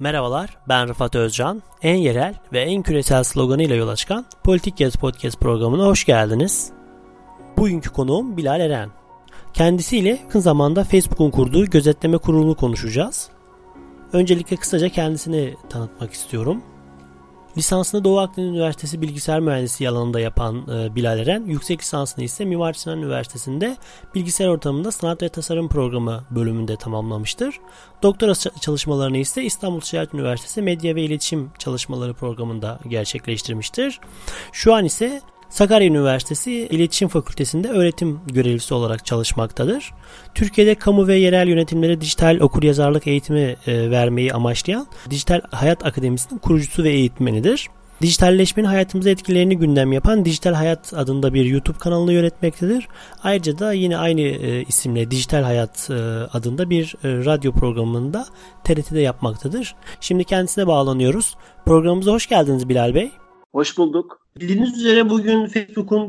Merhabalar, ben Rıfat Özcan. En yerel ve en küresel sloganıyla yola çıkan Politik Yaz Podcast programına hoş geldiniz. Bugünkü konuğum Bilal Eren. Kendisiyle yakın zamanda Facebook'un kurduğu gözetleme kurulunu konuşacağız. Öncelikle kısaca kendisini tanıtmak istiyorum. Lisansını Doğu Akdeniz Üniversitesi Bilgisayar Mühendisliği alanında yapan Bilal Eren, yüksek lisansını ise Mimar Sinan Üniversitesi'nde Bilgisayar Ortamında Sanat ve Tasarım Programı bölümünde tamamlamıştır. Doktora çalışmalarını ise İstanbul Şehir Üniversitesi Medya ve İletişim Çalışmaları Programı'nda gerçekleştirmiştir. Şu an ise Sakarya Üniversitesi İletişim Fakültesi'nde öğretim görevlisi olarak çalışmaktadır. Türkiye'de kamu ve yerel yönetimlere dijital okuryazarlık eğitimi vermeyi amaçlayan Dijital Hayat Akademisi'nin kurucusu ve eğitmenidir. Dijitalleşmenin hayatımıza etkilerini gündem yapan Dijital Hayat adında bir YouTube kanalını yönetmektedir. Ayrıca da yine aynı isimle Dijital Hayat adında bir radyo programında TRT'de yapmaktadır. Şimdi kendisine bağlanıyoruz. Programımıza hoş geldiniz Bilal Bey. Hoş bulduk. Bildiğiniz üzere bugün Facebook'un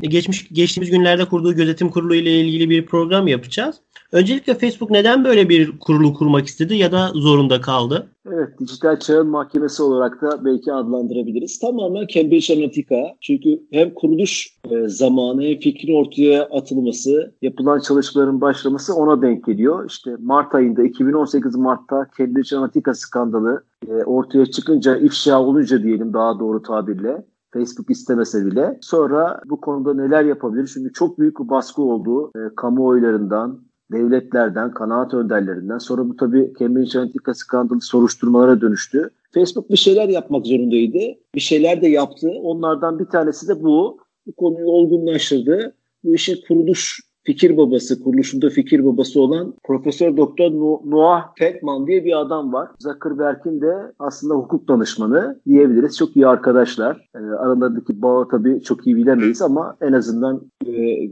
geçtiğimiz günlerde kurduğu gözetim kurulu ile ilgili bir program yapacağız. Öncelikle Facebook neden böyle bir kurulu kurmak istedi ya da zorunda kaldı? Evet, dijital çağın mahkemesi olarak da belki adlandırabiliriz. Tamamen Cambridge Analytica. Çünkü hem kuruluş zamanı hem fikrin ortaya atılması, yapılan çalışmaların başlaması ona denk geliyor. İşte Mart ayında, 2018 Mart'ta Cambridge Analytica skandalı ortaya çıkınca, ifşa olunca diyelim daha doğru tabirle. Facebook istemese bile. Sonra bu konuda neler yapabilir? Çünkü çok büyük bir baskı oldu. Kamuoylarından, devletlerden, kanaat önderlerinden. Sonra bu tabii Cambridge Analytica skandalı soruşturmalara dönüştü. Facebook bir şeyler yapmak zorundaydı. Bir şeyler de yaptı. Onlardan bir tanesi de bu. Bu konuyu olgunlaştırdı. Bu işin kuruluşunda fikir babası olan Profesör Doktor Noah Feldman diye bir adam var. Zuckerberg'in de aslında hukuk danışmanı diyebiliriz. Çok iyi arkadaşlar. Aralarındaki bağı tabii çok iyi bilemeyiz ama en azından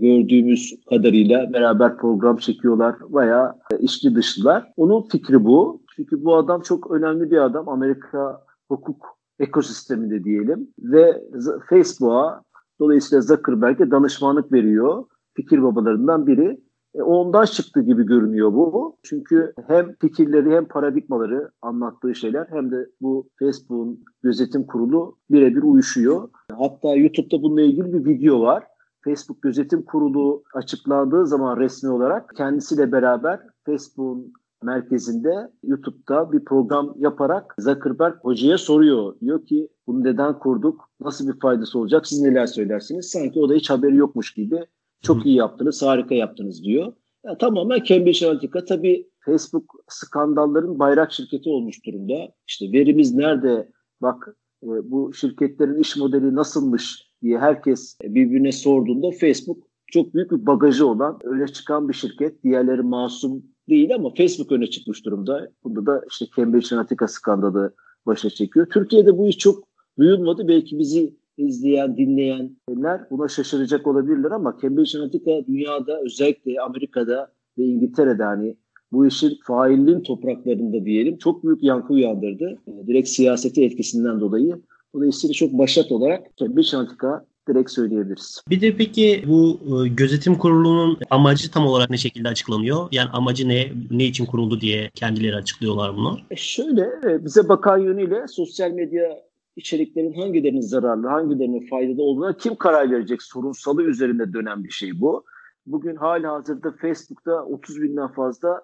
gördüğümüz kadarıyla beraber program çekiyorlar. Bayağı içli dışlılar. Onun fikri bu. Çünkü bu adam çok önemli bir adam. Amerika hukuk ekosisteminde diyelim. Ve Facebook'a, dolayısıyla Zuckerberg'e danışmanlık veriyor. Fikir babalarından biri. Ondan çıktı gibi görünüyor bu. Çünkü hem fikirleri hem paradigmaları anlattığı şeyler hem de bu Facebook'un gözetim kurulu birebir uyuşuyor. Hatta YouTube'da bununla ilgili bir video var. Facebook gözetim kurulu açıklandığı zaman resmi olarak kendisiyle beraber Facebook'un merkezinde YouTube'da bir program yaparak Zuckerberg hocaya soruyor. Diyor ki bunu neden kurduk? Nasıl bir faydası olacak? Siz neler söylersiniz? Sanki o da hiç haberi yokmuş gibi. Çok iyi yaptınız, harika yaptınız diyor. Yani tamamen Cambridge Analytica. Tabii Facebook skandalların bayrak şirketi olmuş durumda. İşte verimiz nerede? Bak bu şirketlerin iş modeli nasılmış diye herkes birbirine sorduğunda Facebook çok büyük bir bagajı olan, öne çıkan bir şirket. Diğerleri masum değil ama Facebook öne çıkmış durumda. Bunda da işte Cambridge Analytica skandalı başa çekiyor. Türkiye'de bu iş çok duyulmadı. Belki bizi izleyen, dinleyenler buna şaşıracak olabilirler ama Cambridge Analytica dünyada, özellikle Amerika'da ve İngiltere'de hani bu işin failinin topraklarında diyelim çok büyük yankı uyandırdı. Direkt siyaseti etkisinden dolayı. Dolayısıyla çok başat olarak Cambridge Analytica direkt söyleyebiliriz. Bir de peki bu gözetim kurulunun amacı tam olarak ne şekilde açıklanıyor? Yani amacı ne için kuruldu diye kendileri açıklıyorlar bunu. Şöyle bize bakan yönüyle sosyal medya İçeriklerin hangilerinin zararlı, hangilerinin faydalı olduğuna kim karar verecek sorunsalı üzerinde dönen bir şey bu. Bugün halihazırda Facebook'ta 30 binden fazla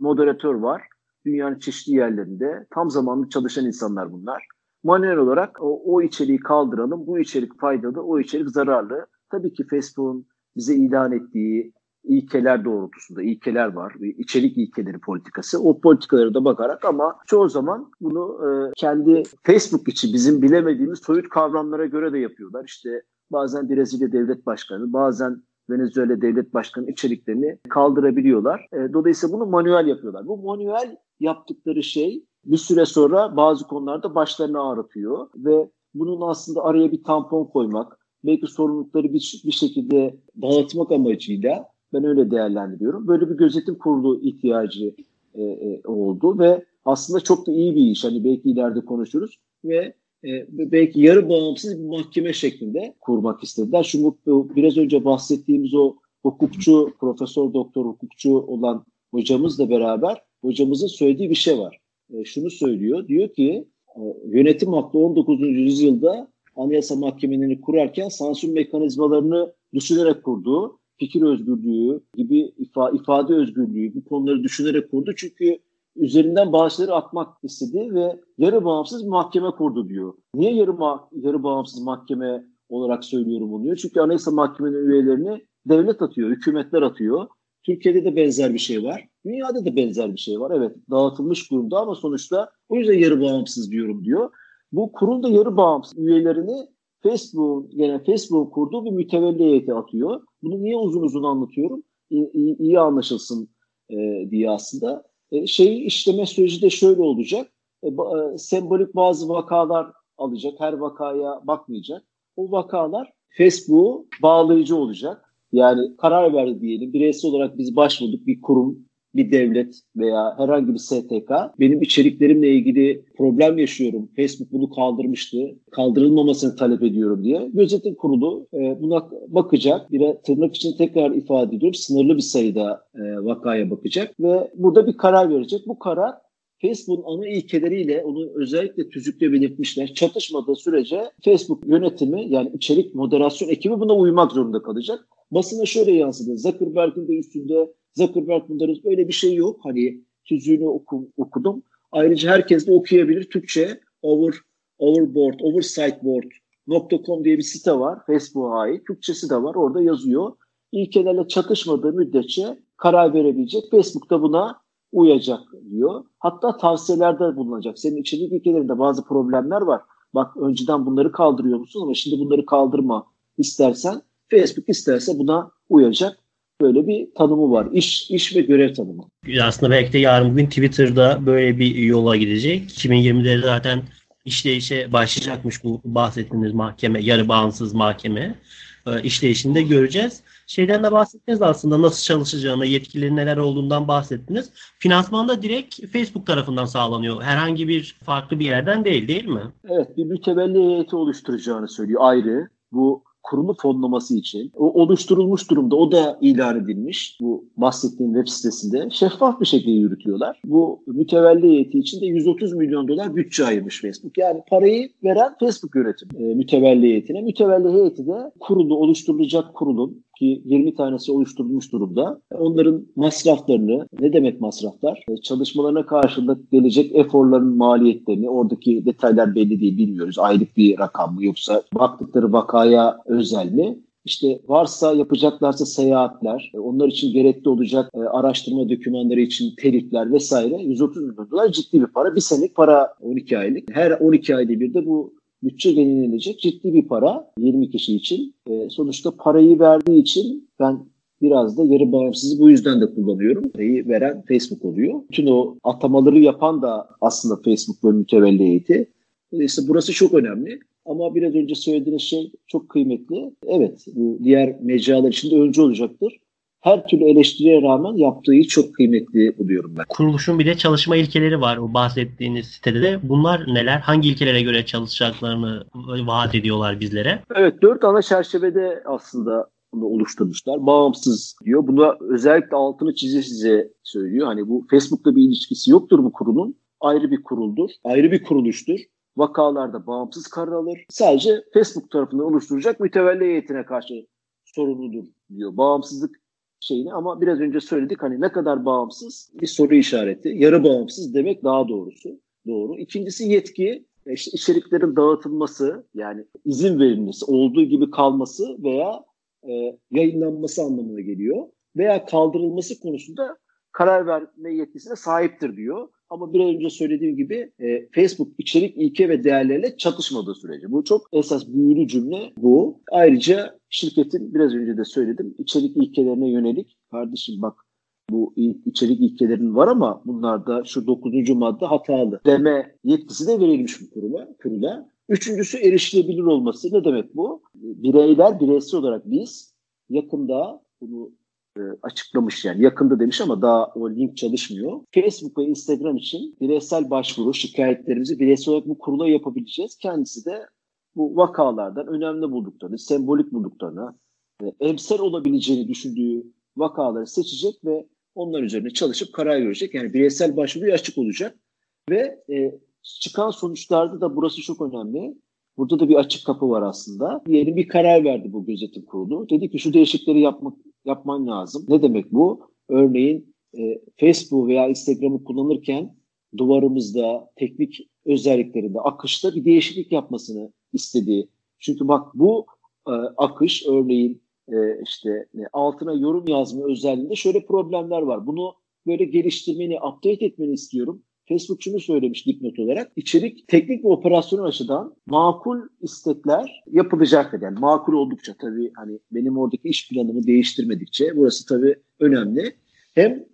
moderatör var. Dünyanın çeşitli yerlerinde tam zamanlı çalışan insanlar bunlar. Manuel olarak o içeriği kaldıralım, bu içerik faydalı, o içerik zararlı. Tabii ki Facebook'un bize ilan ettiği ilkeler doğrultusunda ilkeler var. İçerik ilkeleri politikası. O politikalara da bakarak ama çoğu zaman bunu kendi Facebook için bizim bilemediğimiz soyut kavramlara göre de yapıyorlar. İşte bazen Brezilya devlet başkanı, bazen Venezuela devlet başkanı içeriklerini kaldırabiliyorlar. Dolayısıyla bunu manuel yapıyorlar. Bu manuel yaptıkları şey bir süre sonra bazı konularda başlarını ağrıtıyor ve bunun aslında araya bir tampon koymak, belki sorumlulukları bir şekilde dağıtmak amacıyla ben öyle değerlendiriyorum. Böyle bir gözetim kurulu ihtiyacı oldu ve aslında çok da iyi bir iş. Hani belki ileride konuşuruz ve belki yarı bağımsız bir mahkeme şeklinde kurmak istediler. Şimdi biraz önce bahsettiğimiz o hukukçu, profesör doktor hukukçu olan hocamızla beraber hocamızın söylediği bir şey var. şunu söylüyor. Diyor ki yönetim aklı 19. yüzyılda Anayasa Mahkemelerini kurarken sansür mekanizmalarını düşünerek kurdu. Fikir özgürlüğü gibi, ifade özgürlüğü bu konuları düşünerek kurdu. Çünkü üzerinden bağışları atmak istedi ve yarı bağımsız mahkeme kurdu diyor. Niye yarı bağımsız mahkeme olarak söylüyorum bunu diyor? Çünkü Anayasa Mahkemesi'nin üyelerini devlet atıyor, hükümetler atıyor. Türkiye'de de benzer bir şey var. Dünyada da benzer bir şey var. Evet, dağıtılmış durumda ama sonuçta o yüzden yarı bağımsız diyorum diyor. Bu kurulda yarı bağımsız üyelerini Facebook'un kurduğu bir mütevelli heyeti atıyor. Bunu niye uzun uzun anlatıyorum? İyi anlaşılsın diye aslında. İşleme süreci de şöyle olacak. Sembolik bazı vakalar alacak. Her vakaya bakmayacak. O vakalar Facebook'u bağlayıcı olacak. Yani karar verdi diyelim. Bireysel olarak biz başvurduk bir kurum, bir devlet veya herhangi bir STK. Benim içeriklerimle ilgili problem yaşıyorum. Facebook bunu kaldırmıştı. Kaldırılmamasını talep ediyorum diye. Gözetim kurulu buna bakacak. Bir tırnak için tekrar ifade ediyorum. Sınırlı bir sayıda vakaya bakacak ve burada bir karar verecek. Bu karar Facebook'un ana ilkeleriyle, onu özellikle tüzükle belirtmişler, çatışmadığı sürece Facebook yönetimi, yani içerik moderasyon ekibi buna uymak zorunda kalacak. Basına şöyle yansıdı. Zuckerberg'in de üstünde, Zuckerberg bunların öyle bir şey yok. Hani tüzüğünü okudum. Ayrıca herkes de okuyabilir. Türkçe oversightboard.com diye bir site var. Facebook'a ait. Türkçesi de var. Orada yazıyor. İlkelerle çatışmadığı müddetçe karar verebilecek. Facebook da buna uyacak diyor. Hatta tavsiyelerde bulunacak. Senin içerik ilkelerinde bazı problemler var. Bak önceden bunları kaldırıyor musun ama şimdi bunları kaldırma istersen. Facebook isterse buna uyacak. Böyle bir tanımı var. İş ve görev tanımı. Aslında belki de yarın bugün Twitter'da böyle bir yola gidecek. 2020'de zaten işleyişe başlayacakmış bu bahsettiğiniz mahkeme, yarı bağımsız mahkeme işleyişini de göreceğiz. Şeyden de bahsettiniz aslında, nasıl çalışacağına, yetkilerin neler olduğundan bahsettiniz. Finansman da direkt Facebook tarafından sağlanıyor. Herhangi bir farklı bir yerden değil mi? Evet, bir mütevelli heyeti oluşturacağını söylüyor ayrı. Bu kurulu fonlaması için. O oluşturulmuş durumda, o da ilan edilmiş. Bu bahsettiğim web sitesinde şeffaf bir şekilde yürütüyorlar. Bu mütevelli heyeti için de $130 milyon bütçe ayırmış Facebook. Yani parayı veren Facebook yönetimi mütevelli heyetine. Mütevelli heyeti de kurulu, oluşturulacak kurulun, ki 20 tanesi oluşturulmuş durumda, onların masraflarını, ne demek masraflar? Çalışmalarına karşılık gelecek eforların maliyetlerini, oradaki detaylar belli değil, bilmiyoruz. Aylık bir rakam mı yoksa baktıkları vakaya özel mi? İşte varsa yapacaklarsa seyahatler, onlar için gerekli olacak araştırma dokümanları için telifler vesaire. $130 milyon ciddi bir para. Bir senelik para, 12 aylık. Her 12 ayda bir de bu bütçe genellenecek, ciddi bir para 20 kişi için. Sonuçta parayı verdiği için ben biraz da yarı bağımsızı bu yüzden de kullanıyorum. Parayı veren Facebook oluyor. Bütün o atamaları yapan da aslında Facebook ve mütevelli heyeti. İşte burası çok önemli. Ama biraz önce söylediğiniz şey çok kıymetli. Evet, bu diğer mecralar için de öncü olacaktır. Her türlü eleştiriye rağmen yaptığı çok kıymetli buluyorum ben. Kuruluşun bile çalışma ilkeleri var o bahsettiğiniz sitede de. Bunlar neler? Hangi ilkelere göre çalışacaklarını vaat ediyorlar bizlere? Evet, 4 ana çerçevede aslında bunu oluşturmuşlar. Bağımsız diyor. Buna özellikle altını çize size söylüyor. Hani bu Facebook'la bir ilişkisi yoktur bu kurulun. Ayrı bir kuruldur. Ayrı bir kuruluştur. Vakalarda bağımsız karar alır. Sadece Facebook tarafından oluşturacak mütevelli heyetine karşı sorumludur diyor. Bağımsızlık şeyini ama biraz önce söyledik, hani ne kadar bağımsız bir soru işareti. Yarı bağımsız demek daha doğrusu. Doğru. İkincisi yetki, içeriklerin dağıtılması, yani izin verilmesi, olduğu gibi kalması veya yayınlanması anlamına geliyor. Veya kaldırılması konusunda karar verme yetkisine sahiptir diyor. Ama biraz önce söylediğim gibi Facebook içerik ilke ve değerlerle çatışmadığı sürece. Bu çok esas büyülü cümle bu. Ayrıca şirketin, biraz önce de söyledim, içerik ilkelerine yönelik, kardeşim bak bu içerik ilkelerinin var ama bunlarda şu 9. madde hatalı deme yetkisi de verilmiş bu kurula. Üçüncüsü erişilebilir olması. Ne demek bu? Bireyler, bireysel olarak biz yakında bunu açıklamış, yani yakında demiş ama daha o link çalışmıyor. Facebook ve Instagram için bireysel başvuru, şikayetlerimizi bireysel olarak bu kurula yapabileceğiz. Kendisi de bu vakalardan önemli bulduklarını, sembolik bulduklarını, emsal olabileceğini düşündüğü vakaları seçecek ve onlar üzerine çalışıp karar verecek. Yani bireysel başvuruya açık olacak. Ve çıkan sonuçlarda da burası çok önemli. Burada da bir açık kapı var aslında. Diyelim bir karar verdi bu gözetim kurulu. Dedi ki şu değişiklikleri yapman lazım. Ne demek bu? Örneğin Facebook veya Instagram'ı kullanırken duvarımızda, teknik özelliklerinde, akışta bir değişiklik yapmasını istediği. Çünkü bak bu akış, örneğin altına yorum yazma özelliğinde şöyle problemler var. Bunu böyle geliştirmeni, update etmeni istiyorum. Facebook şunu söylemiş dipnot olarak. İçerik teknik ve operasyonel açıdan makul istekler yapılacak. Yani makul oldukça tabii hani benim oradaki iş planımı değiştirmedikçe burası tabii önemli. Hem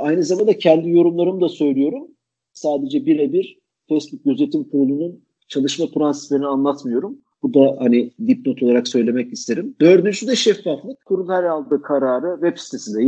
aynı zamanda kendi yorumlarımı da söylüyorum. Sadece birebir Facebook Gözetim Kurulu'nun çalışma prensiplerini anlatmıyorum. Bu da hani dipnot olarak söylemek isterim. Dördüncü de şeffaflık. Kurul her aldığı kararı web sitesinde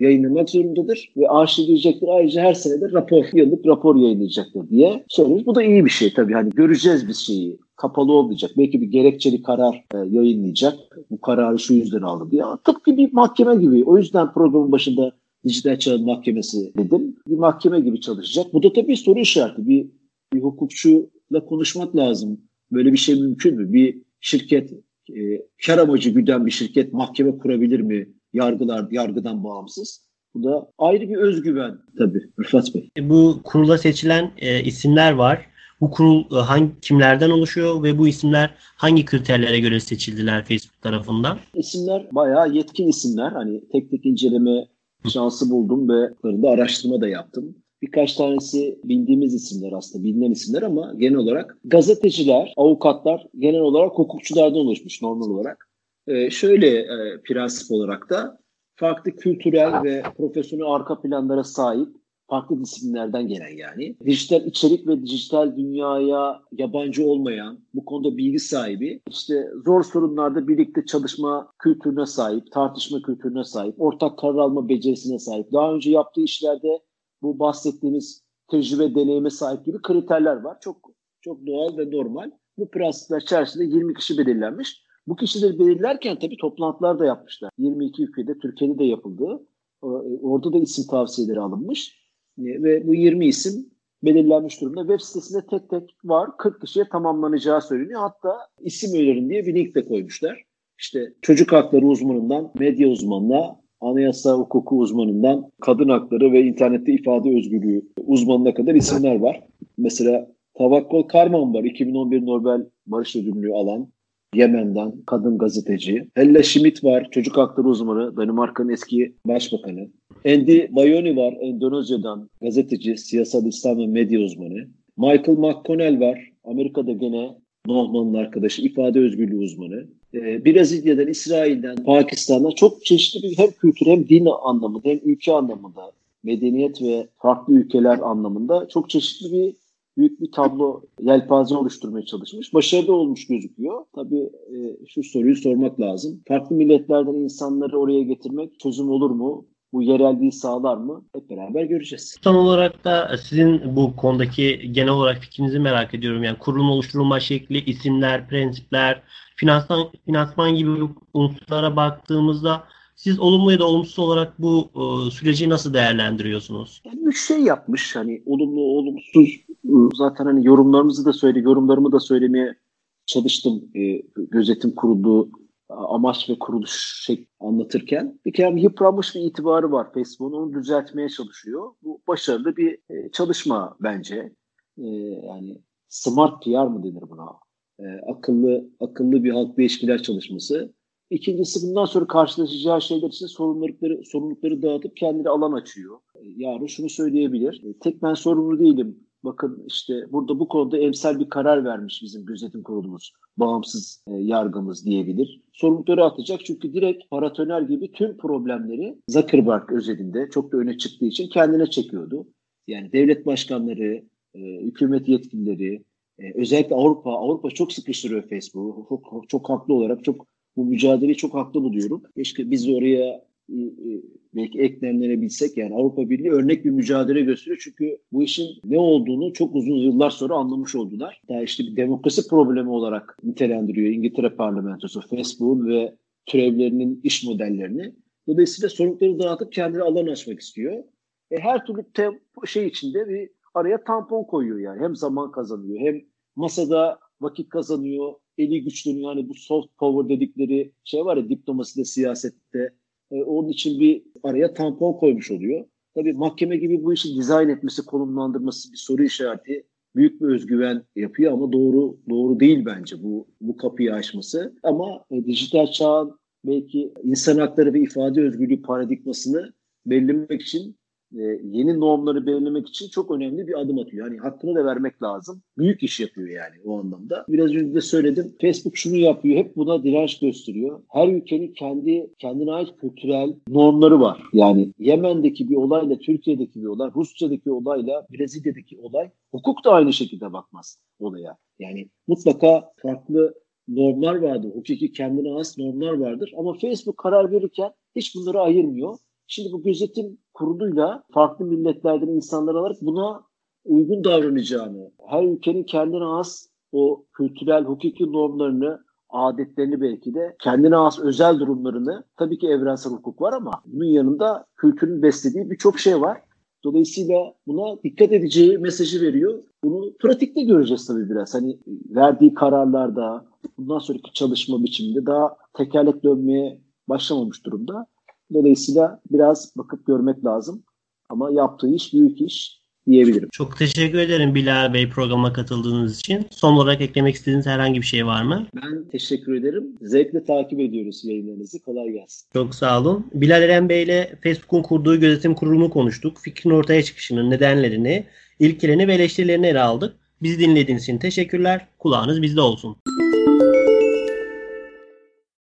yayınlamak zorundadır ve arşivleyecektir. Ayrıca her sene de yıllık rapor yayınlayacaktır diye söylüyoruz. Bu da iyi bir şey tabii. Hani göreceğiz bir şeyi. Kapalı olmayacak. Belki bir gerekçeli karar yayınlayacak. Bu kararı şu yüzden aldı diye. Tıpkı bir mahkeme gibi. O yüzden programın başında dijital çağın mahkemesi dedim. Bir mahkeme gibi çalışacak. Bu da tabii soru işareti. Bir hukukçuyla konuşmak lazım. Böyle bir şey mümkün mü? Bir şirket, kar amacı güden bir şirket mahkeme kurabilir mi? Yargıdan bağımsız. Bu da ayrı bir özgüven tabii Rıfat Bey. Bu kurula seçilen isimler var. Bu kurul kimlerden oluşuyor ve bu isimler hangi kriterlere göre seçildiler Facebook tarafından? İsimler bayağı yetkin isimler. Hani tek tek inceleme şansı buldum ve araştırma da yaptım. Birkaç tanesi bildiğimiz isimler aslında, bilinen isimler ama genel olarak gazeteciler, avukatlar, genel olarak hukukçulardan oluşmuş normal olarak. Prensip olarak da farklı kültürel ve profesyonel arka planlara sahip farklı disiplinlerden gelen yani. Dijital içerik ve dijital dünyaya yabancı olmayan, bu konuda bilgi sahibi, zor sorunlarda birlikte çalışma kültürüne sahip, tartışma kültürüne sahip, ortak karar alma becerisine sahip, daha önce yaptığı işlerde bu bahsettiğimiz tecrübe, deneyime sahip gibi kriterler var. Çok çok doğal ve normal. Bu prensipler içerisinde 20 kişi belirlenmiş. Bu kişileri belirlerken tabii toplantılar da yapmışlar. 22 ülkede, Türkiye'de de yapıldı. Orada da isim tavsiyeleri alınmış. Ve bu 20 isim belirlenmiş durumda. Web sitesinde tek tek var. 40 kişiye tamamlanacağı söyleniyor. Hatta isim önerin diye bir link de koymuşlar. Çocuk hakları uzmanından medya uzmanına, anayasa hukuku uzmanından kadın hakları ve internette ifade özgürlüğü uzmanına kadar isimler var. Mesela Tavakkol Karman var. 2011 Nobel Barış Ödülünü alan Yemen'den kadın gazeteci. Ella Schmidt var. Çocuk hakları uzmanı. Danimarka'nın eski başbakanı. Andy Bayoni var. Endonezya'dan gazeteci, siyasal İslam ve medya uzmanı. Michael McConnell var. Amerika'da gene Noah'ın arkadaşı, ifade özgürlüğü uzmanı. Brezilya'dan, İsrail'den, Pakistan'dan çok çeşitli bir hem kültür hem din anlamında hem ülke anlamında, medeniyet ve farklı ülkeler anlamında çok çeşitli büyük bir tablo, yelpaze oluşturmaya çalışmış. Başarılı olmuş gözüküyor. Tabii şu soruyu sormak lazım. Farklı milletlerden insanları oraya getirmek çözüm olur mu? Bu yerelliği sağlar mı? Hep beraber göreceğiz. Son olarak da sizin bu konudaki genel olarak fikrinizi merak ediyorum. Yani kurulun oluşturulma şekli, isimler, prensipler, finansman gibi unsurlara baktığımızda siz olumlu ya da olumsuz olarak bu süreci nasıl değerlendiriyorsunuz? Yani üç şey yapmış. Hani olumlu, olumsuz. Zaten hani yorumlarımı da söylemeye çalıştım gözetim kurulu amaç ve kuruluş anlatırken. Bir kere yıpranmış bir itibarı var Facebook'un. Onu düzeltmeye çalışıyor. Bu başarılı bir çalışma bence. Yani smart PR mı denir buna? Akıllı bir halkla ilişkiler çalışması. İkincisi, bundan sonra karşılaşacağı şeyler için sorumlulukları dağıtıp kendine alan açıyor. Yarın şunu söyleyebilir. Tek ben sorumlu değilim. Bakın burada bu konuda emsal bir karar vermiş bizim gözetim kurulumuz, bağımsız yargımız diyebilir. Sorumlulukları atacak çünkü direkt paratoner gibi tüm problemleri Zuckerberg özelinde çok da öne çıktığı için kendine çekiyordu. Yani devlet başkanları, hükümet yetkilileri, özellikle Avrupa çok sıkıştırıyor Facebook'u. Çok haklı olarak bu mücadeleyi çok haklı buluyorum. Keşke biz oraya belki eklemlenebilsek. Yani Avrupa Birliği örnek bir mücadele gösteriyor. Çünkü bu işin ne olduğunu çok uzun yıllar sonra anlamış oldular. Daha bir demokrasi problemi olarak nitelendiriyor İngiltere parlamentosu Facebook ve türevlerinin iş modellerini. Dolayısıyla sorumlulukları dağıtıp kendine alan açmak istiyor. Her türlü içinde bir araya tampon koyuyor yani. Hem zaman kazanıyor, hem masada vakit kazanıyor, eli güçleniyor. Yani bu soft power dedikleri şey var ya diplomaside, siyasette. Onun için bir araya tampon koymuş oluyor. Tabii mahkeme gibi bu işi dizayn etmesi, konumlandırması bir soru işareti. Büyük bir özgüven yapıyor ama doğru değil bence bu kapıyı aşması. Ama dijital çağın belki insan hakları ve ifade özgürlüğü paradigmasını belirlemek için, yeni normları belirlemek için çok önemli bir adım atıyor. Yani hakkını da vermek lazım. Büyük iş yapıyor yani o anlamda. Biraz önce de söyledim. Facebook şunu yapıyor. Hep buna direnç gösteriyor. Her ülkenin kendine ait kültürel normları var. Yani Yemen'deki bir olayla Türkiye'deki bir olay, Rusya'daki olayla Brezilya'daki olay, hukuk da aynı şekilde bakmaz olaya. Yani mutlaka farklı normlar vardır. Hukuki kendine has normlar vardır. Ama Facebook karar verirken hiç bunları ayırmıyor. Şimdi bu gözetim kuruluyla farklı milletlerden insanlar alarak buna uygun davranacağını, her ülkenin kendine has o kültürel, hukuki normlarını, adetlerini belki de kendine has özel durumlarını, tabii ki evrensel hukuk var ama bunun yanında kültürün beslediği birçok şey var. Dolayısıyla buna dikkat edeceği mesajı veriyor. Bunu pratikte göreceğiz tabii biraz. Hani verdiği kararlarda, bundan sonraki çalışma biçiminde daha tekerlek dönmeye başlamamış durumda. Dolayısıyla biraz bakıp görmek lazım. Ama yaptığı iş büyük iş diyebilirim. Çok teşekkür ederim Bilal Bey programa katıldığınız için. Son olarak eklemek istediğiniz herhangi bir şey var mı? Ben teşekkür ederim. Zevkle takip ediyoruz yayınlarınızı. Kolay gelsin. Çok sağ olun. Bilal Eren Bey ile Facebook'un kurduğu gözetim kurulunu konuştuk. Fikrin ortaya çıkışının nedenlerini, ilkelerini ve eleştirilerini ele aldık. Bizi dinlediğiniz için teşekkürler. Kulağınız bizde olsun.